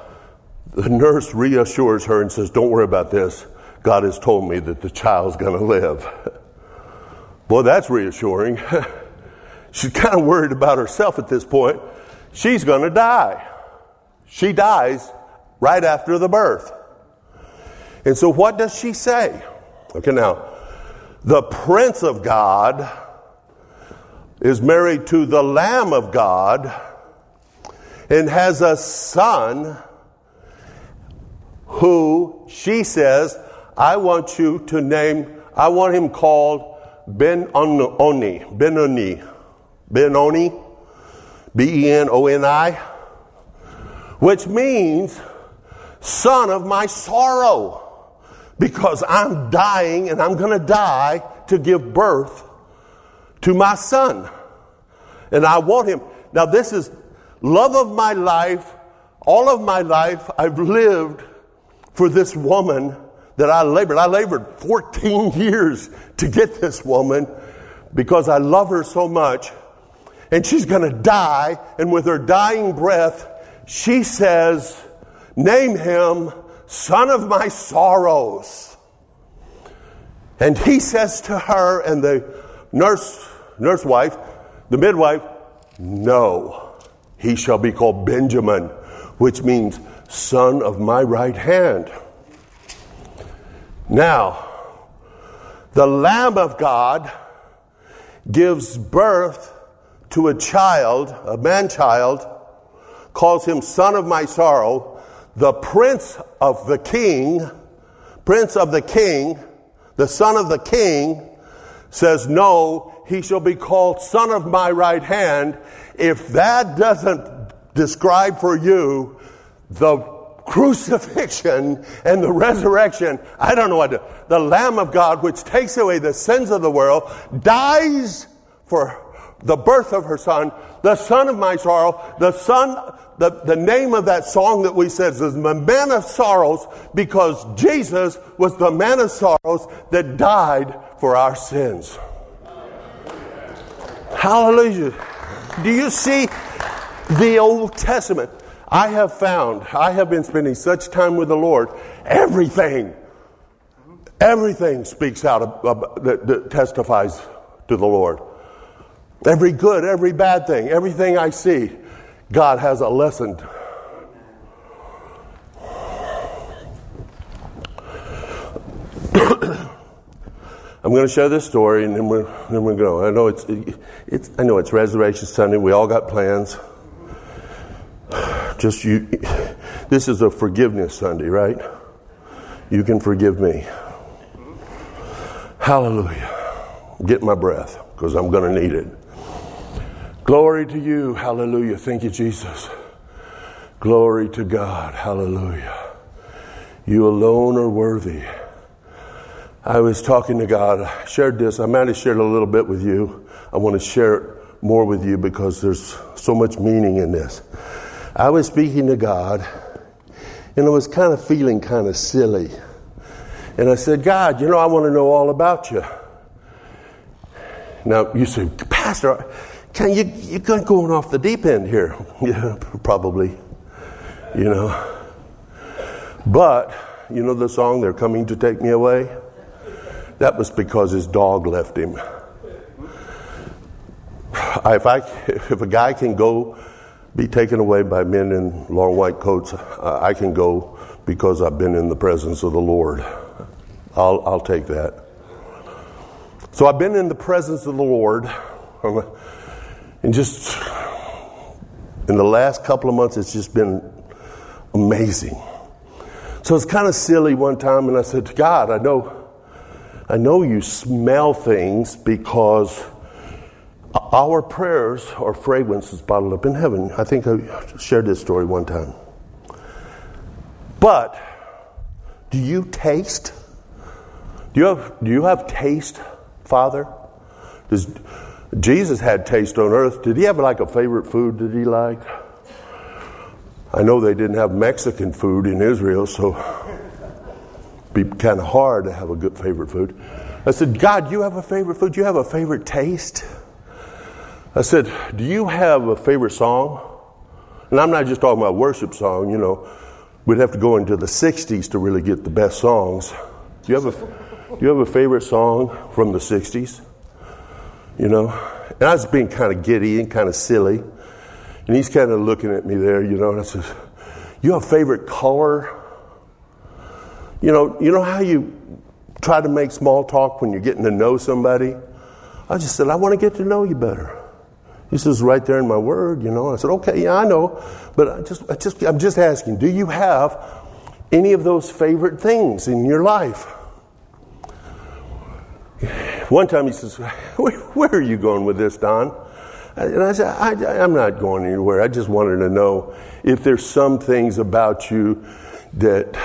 The nurse reassures her and says, don't worry about this. God has told me that the child's going to live. Boy, that's reassuring. She's kind of worried about herself at this point. She's going to die. She dies right after the birth. And so what does she say? Okay, now, the Prince of God is married to the Lamb of God and has a son who she says, I want you to name, I want him called Ben-Oni, Ben-Oni, Ben-Oni, B E N O N I, which means son of my sorrow. Because I'm dying and I'm going to die to give birth to my son. And I want him. Now this is love of my life. All of my life I've lived for this woman that I labored. I labored fourteen years to get this woman because I love her so much. And she's going to die. And with her dying breath, she says, name him Son of my sorrows. And he says to her and the nurse, nurse wife, the midwife, no, he shall be called Benjamin, which means son of my right hand. Now, the Lamb of God gives birth to a child, a man child, calls him son of my sorrow, the prince of the king, prince of the king, the son of the king, says, no, he shall be called son of my right hand. If that doesn't describe for you the crucifixion and the resurrection, I don't know what to. The Lamb of God, which takes away the sins of the world, dies for the birth of her son, the son of my sorrow, the son, the, the name of that song that we said is the Man of Sorrows, because Jesus was the Man of Sorrows that died for our sins. Hallelujah. Do you see the Old Testament? I have found, I have been spending such time with the Lord, everything, everything speaks out of, of, that, that testifies to the Lord. Every good, every bad thing, everything I see, God has a lesson. I'm going to share this story, and then we're then we go. I know it's it's I know it's Resurrection Sunday. We all got plans. Just you. This is a forgiveness Sunday, right? You can forgive me. Hallelujah. Get my breath, because I'm going to need it. Glory to you. Hallelujah. Thank you, Jesus. Glory to God. Hallelujah. You alone are worthy. I was talking to God. I shared this. I might have shared a little bit with you. I want to share it more with you because there's so much meaning in this. I was speaking to God, and I was kind of feeling kind of silly. And I said, God, you know, I want to know all about you. Now, you say, Pastor, Can you, you're going off the deep end here. Yeah, probably. You know. But, you know the song, They're Coming to Take Me Away? That was because his dog left him. If I, if a guy can go be taken away by men in long white coats, uh, I can go because I've been in the presence of the Lord. I'll, I'll take that. So I've been in the presence of the Lord. And just in the last couple of months, it's just been amazing. So it's kind of silly one time, and I said, God, I know, I know you smell things because our prayers are fragrances bottled up in heaven. I think I shared this story one time. But do you taste? Do you have, do you have taste, Father? Does Jesus had taste on earth. Did he have like a favorite food that he liked? I know they didn't have Mexican food in Israel, so it'd be kind of hard to have a good favorite food. I said, God, you have a favorite food? You have a favorite taste? I said, do you have a favorite song? And I'm not just talking about worship song, you know. We'd have to go into the sixties to really get the best songs. Do you have a, do you have a favorite song from the sixties? You know, and I was being kind of giddy and kind of silly. And he's kind of looking at me there, you know, and I said, you have a favorite color? You know, you know how you try to make small talk when you're getting to know somebody? I just said, I want to get to know you better. He says, right there in my word, you know. I said, okay, yeah, I know. But I just, I just, I'm just asking, do you have any of those favorite things in your life? One time he says, where, where are you going with this, Don? And I said, I, I'm not going anywhere. I just wanted to know if there's some things about you that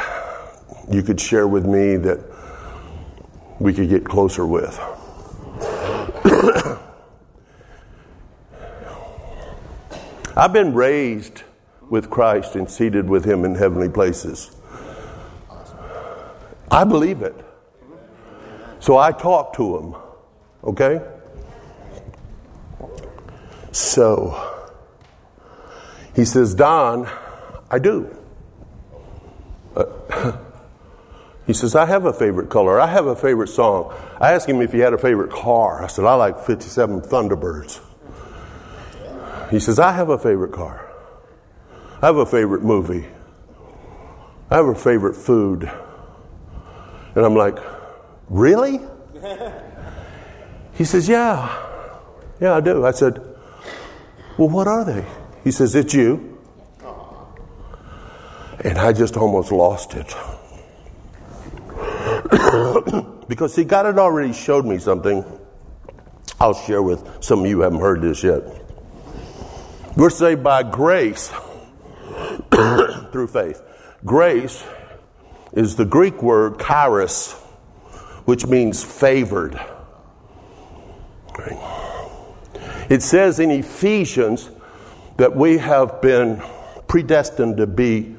you could share with me that we could get closer with. I've been raised with Christ and seated with him in heavenly places. I believe it. So I talked to him, okay? So, he says, Don, I do. Uh, he says, I have a favorite color. I have a favorite song. I asked him if he had a favorite car. I said, I like fifty-seven Thunderbirds. He says, I have a favorite car. I have a favorite movie. I have a favorite food. And I'm like, really? He says, yeah. Yeah, I do. I said, well, what are they? He says, it's you. And I just almost lost it. Because, see, God had already showed me something. I'll share with some of you who haven't heard this yet. We're saved by grace through faith. Grace is the Greek word charis, which means favored. It says in Ephesians that we have been predestined to be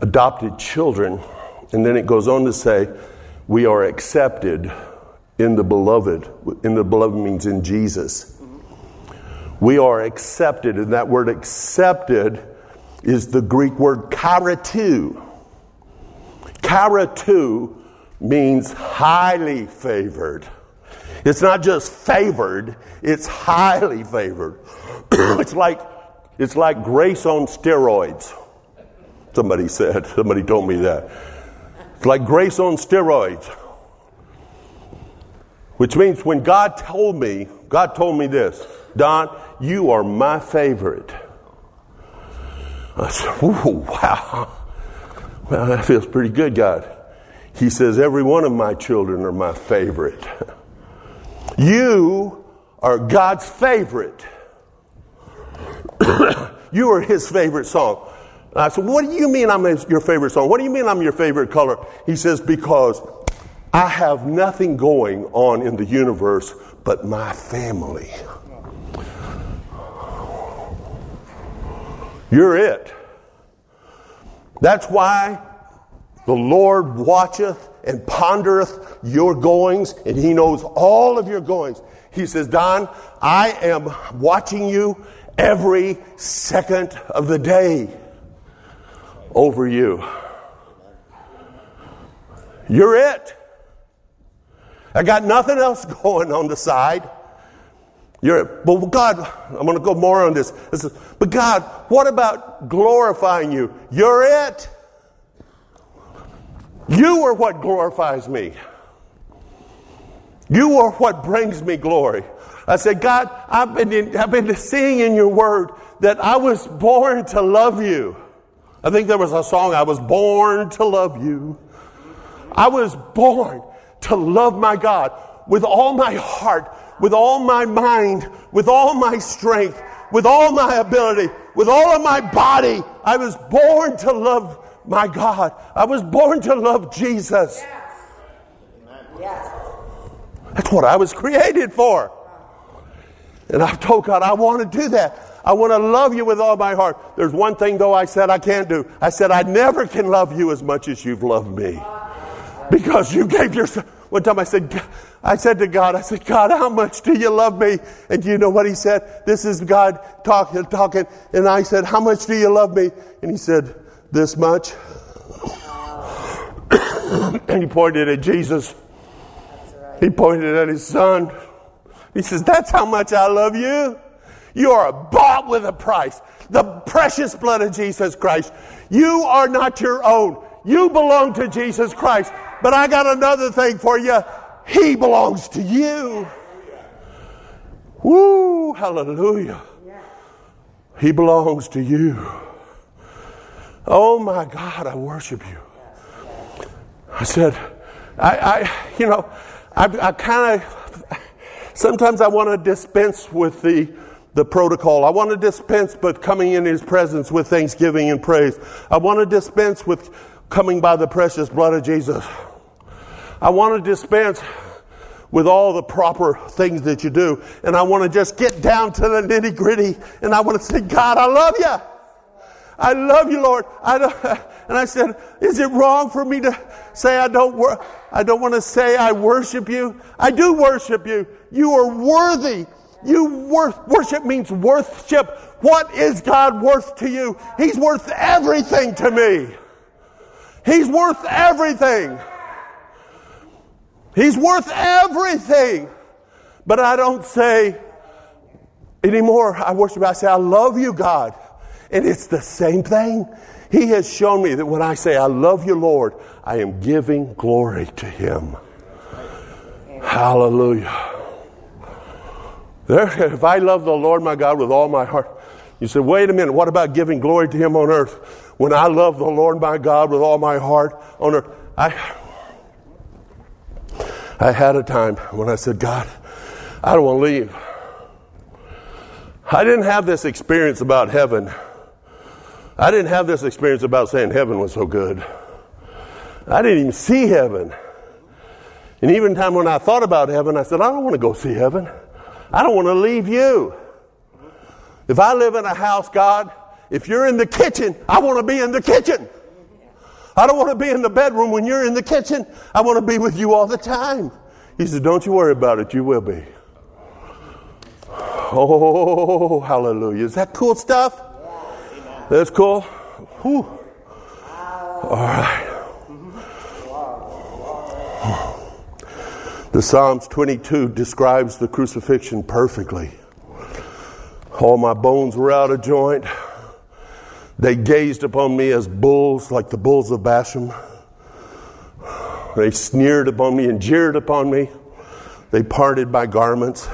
adopted children. And then it goes on to say, we are accepted in the beloved. In the beloved means in Jesus. We are accepted. And that word accepted is the Greek word karatou. Karatou means highly favored. It's not just favored, it's highly favored. It's like it's like grace on steroids. Somebody said, somebody told me that. It's like grace on steroids. Which means when God told me, God told me this, Don, you are my favorite. I said, ooh, wow. Well, that feels pretty good, God. He says, every one of my children are my favorite. You are God's favorite. You are his favorite song. And I said, what do you mean I'm your favorite song? What do you mean I'm your favorite color? He says, because I have nothing going on in the universe but my family. You're it. That's why the Lord watcheth and pondereth your goings, and he knows all of your goings. He says, Don, I am watching you every second of the day over you. You're it. I got nothing else going on the side. You're it. But God, I'm going to go more on this. this is, but God, what about glorifying you? You're it. You are what glorifies me. You are what brings me glory. I said, God, I've been in, I've been seeing in your word that I was born to love you. I think there was a song, I was born to love you. I was born to love my God with all my heart, with all my mind, with all my strength, with all my ability, with all of my body. I was born to love my God. I was born to love Jesus. Yes. Yes. That's what I was created for. And I've told God, I want to do that. I want to love you with all my heart. There's one thing, though, I said I can't do. I said I never can love you as much as you've loved me. Because you gave yourself. One time I said, I said to God, I said, God, how much do you love me? And you know what he said? This is God talking, talking. And I said, how much do you love me? And he said, this much. And he pointed at Jesus. Right. He pointed at his son. He says, that's how much I love you. You are bought with a price. The precious blood of Jesus Christ. You are not your own. You belong to Jesus Christ. But I got another thing for you. He belongs to you. Woo, hallelujah. Yeah. He belongs to you. Oh my God, I worship you. I said, I, I you know, I, I kind of, sometimes I want to dispense with the, the protocol. I want to dispense with coming in his presence with thanksgiving and praise. I want to dispense with coming by the precious blood of Jesus. I want to dispense with all the proper things that you do. And I want to just get down to the nitty gritty. And I want to say, God, I love you. I love you, Lord. I don't, and I said, is it wrong for me to say I don't wor- I don't want to say I worship you? I do worship you. You are worthy. You worth, worship means worship. What is God worth to you? He's worth everything to me. He's worth everything. He's worth everything. But I don't say anymore, I worship you. I say, I love you, God. And it's the same thing. He has shown me that when I say, I love you, Lord, I am giving glory to him. Amen. Hallelujah. There, if I love the Lord my God with all my heart, You say, wait a minute, what about giving glory to him on earth? When I love the Lord my God with all my heart on earth. I, I had a time when I said, God, I don't want to leave. I didn't have this experience about heaven. I didn't have this experience about saying heaven was so good. I didn't even see heaven. And even time when I thought about heaven, I said, I don't want to go see heaven. I don't want to leave you. If I live in a house, God, if you're in the kitchen, I want to be in the kitchen. I don't want to be in the bedroom when you're in the kitchen. I want to be with you all the time. He said, don't you worry about it. You will be. Oh, hallelujah. Is that cool stuff? Yeah. That's cool. Whew. All right. The Psalms twenty-two describes the crucifixion perfectly. All my bones were out of joint. They gazed upon me as bulls, like the bulls of Bashan. They sneered upon me and jeered upon me. They parted my garments.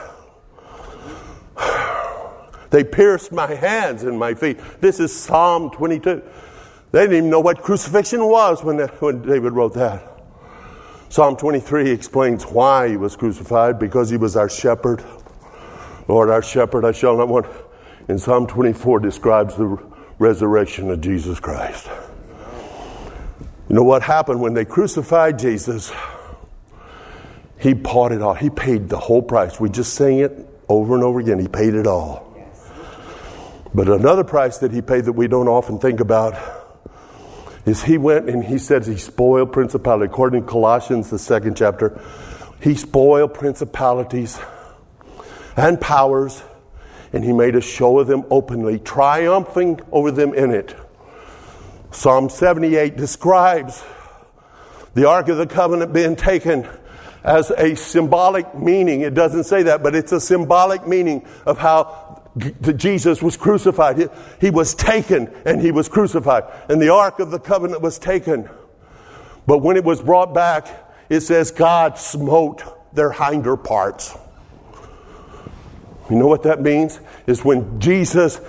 They pierced my hands and my feet. This is Psalm twenty-two. They didn't even know what crucifixion was when, that, when David wrote that. Psalm twenty-three explains why he was crucified, because he was our shepherd. Lord, our shepherd, I shall not want. And Psalm twenty-four describes the resurrection of Jesus Christ. You know what happened when they crucified Jesus? He bought it all. He paid the whole price. We just sang it over and over again. He paid it all. But another price that he paid that we don't often think about is he went and he says he spoiled principality. According to Colossians, the second chapter, he spoiled principalities and powers, and he made a show of them openly, triumphing over them in it. Psalm seventy-eight describes the Ark of the Covenant being taken as a symbolic meaning. It doesn't say that, but it's a symbolic meaning of how Jesus was crucified. He, he was taken and he was crucified. And the Ark of the Covenant was taken. But when it was brought back, it says God smote their hinder parts. You know what that means? Is when Jesus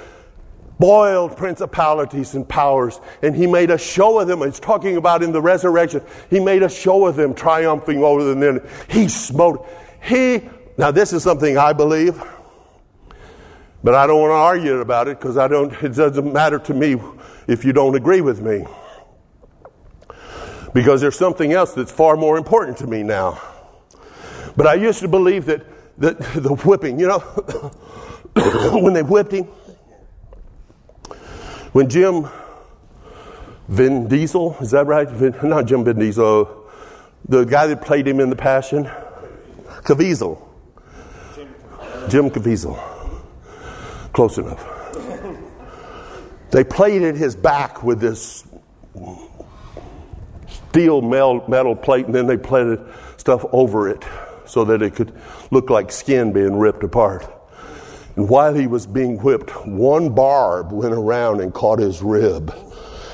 boiled principalities and powers and he made a show of them. It's talking about in the resurrection. He made a show of them triumphing over them. He smote. He, now this is something I believe. But I don't want to argue about it because I don't. It doesn't matter to me if you don't agree with me. Because there's something else that's far more important to me now. But I used to believe that, that the whipping, you know, when they whipped him, when Jim Vin Diesel, is that right? Vin, not Jim Vin Diesel, the guy that played him in The Passion, Caviezel, Jim Caviezel. Close enough. They plated his back with this steel metal plate, and then they plated stuff over it so that it could look like skin being ripped apart. And while he was being whipped, one barb went around and caught his rib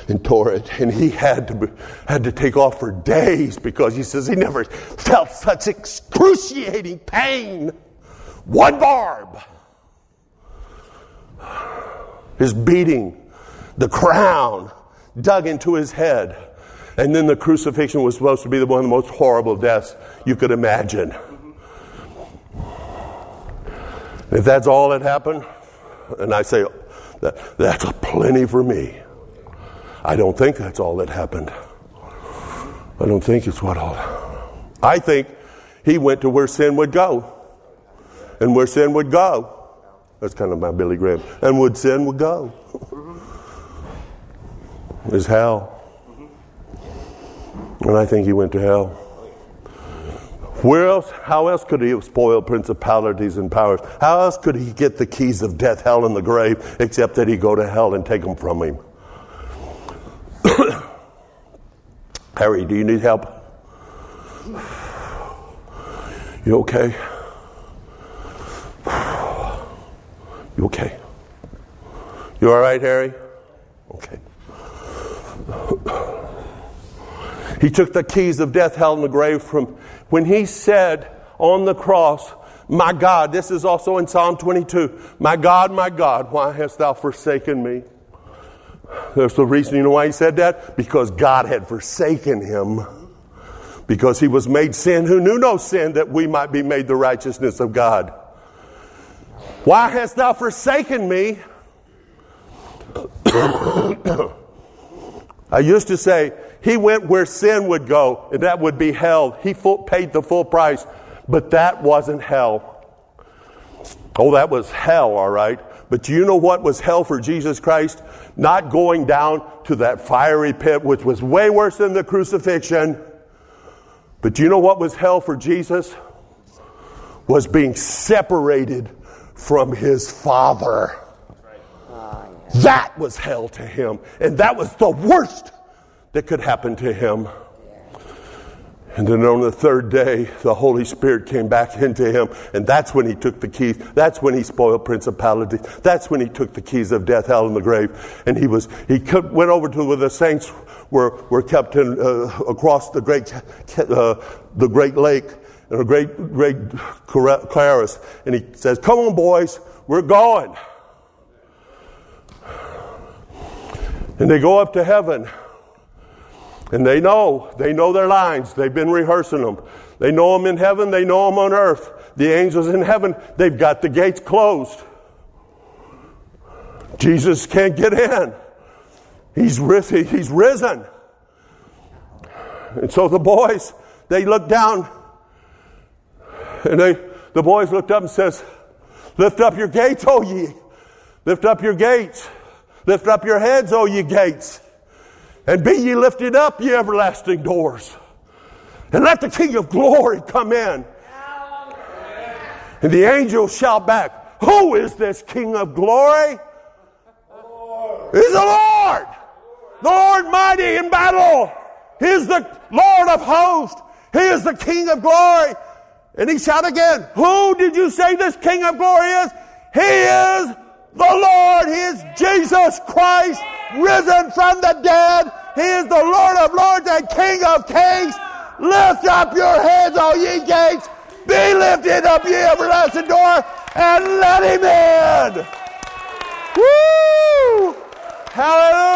and tore it. And he had to be, had to take off for days because he says he never felt such excruciating pain. One barb. His beating, the crown dug into his head. And then the crucifixion was supposed to be the one of the most horrible deaths you could imagine. If that's all that happened, and I say that that's a plenty for me. I don't think that's all that happened. I don't think it's what all. I think he went to where sin would go. And where sin would go. That's kind of my Billy Graham. And would sin would go. Is hell. And I think he went to hell. Where else? How else could he have spoiled principalities and powers? How else could he get the keys of death, hell, and the grave, except that he go to hell and take them from him? Harry, do you need help? You okay? You okay? You all right, Harry? Okay. He took the keys of death, hell, and the grave from when he said on the cross, My God, this is also in Psalm twenty-two. My God, my God, why hast thou forsaken me? There's the reason you know why he said that? Because God had forsaken him. Because he was made sin who knew no sin, that we might be made the righteousness of God. Why hast thou forsaken me? I used to say, he went where sin would go, and that would be hell. He full, paid the full price, but that wasn't hell. Oh, that was hell, all right. But you know what was hell for Jesus Christ? Not going down to that fiery pit, which was way worse than the crucifixion. But you know what was hell for Jesus? Was being separated from his Father. That was hell to him. And that was the worst that could happen to him. And then on the third day, the Holy Spirit came back into him. And that's when he took the keys. That's when he spoiled principalities. That's when he took the keys of death, hell, and the grave. And he was he went over to where the saints were, were kept in, uh, across the great, uh, the great lake, and a great, great Claris. And he says, come on, boys, we're going. And they go up to heaven. And they know. They know their lines. They've been rehearsing them. They know them in heaven. They know them on earth. The angels in heaven, they've got the gates closed. Jesus can't get in. He's he's risen. And so the boys, they look down. And they the boys looked up and says, lift up your gates, O ye. Lift up your gates. Lift up your heads, O ye gates, and be ye lifted up, ye everlasting doors. And let the King of glory come in. And the angels shout back, who is this King of glory? He's the Lord. The Lord mighty in battle. He is the Lord of hosts. He is the King of glory. And he shout again, who did you say this King of glory is? He is the Lord. He is Jesus Christ, risen from the dead. He is the Lord of lords and King of kings. Lift up your heads, O ye gates. Be lifted up, ye everlasting door, and let him in. Woo! Hallelujah!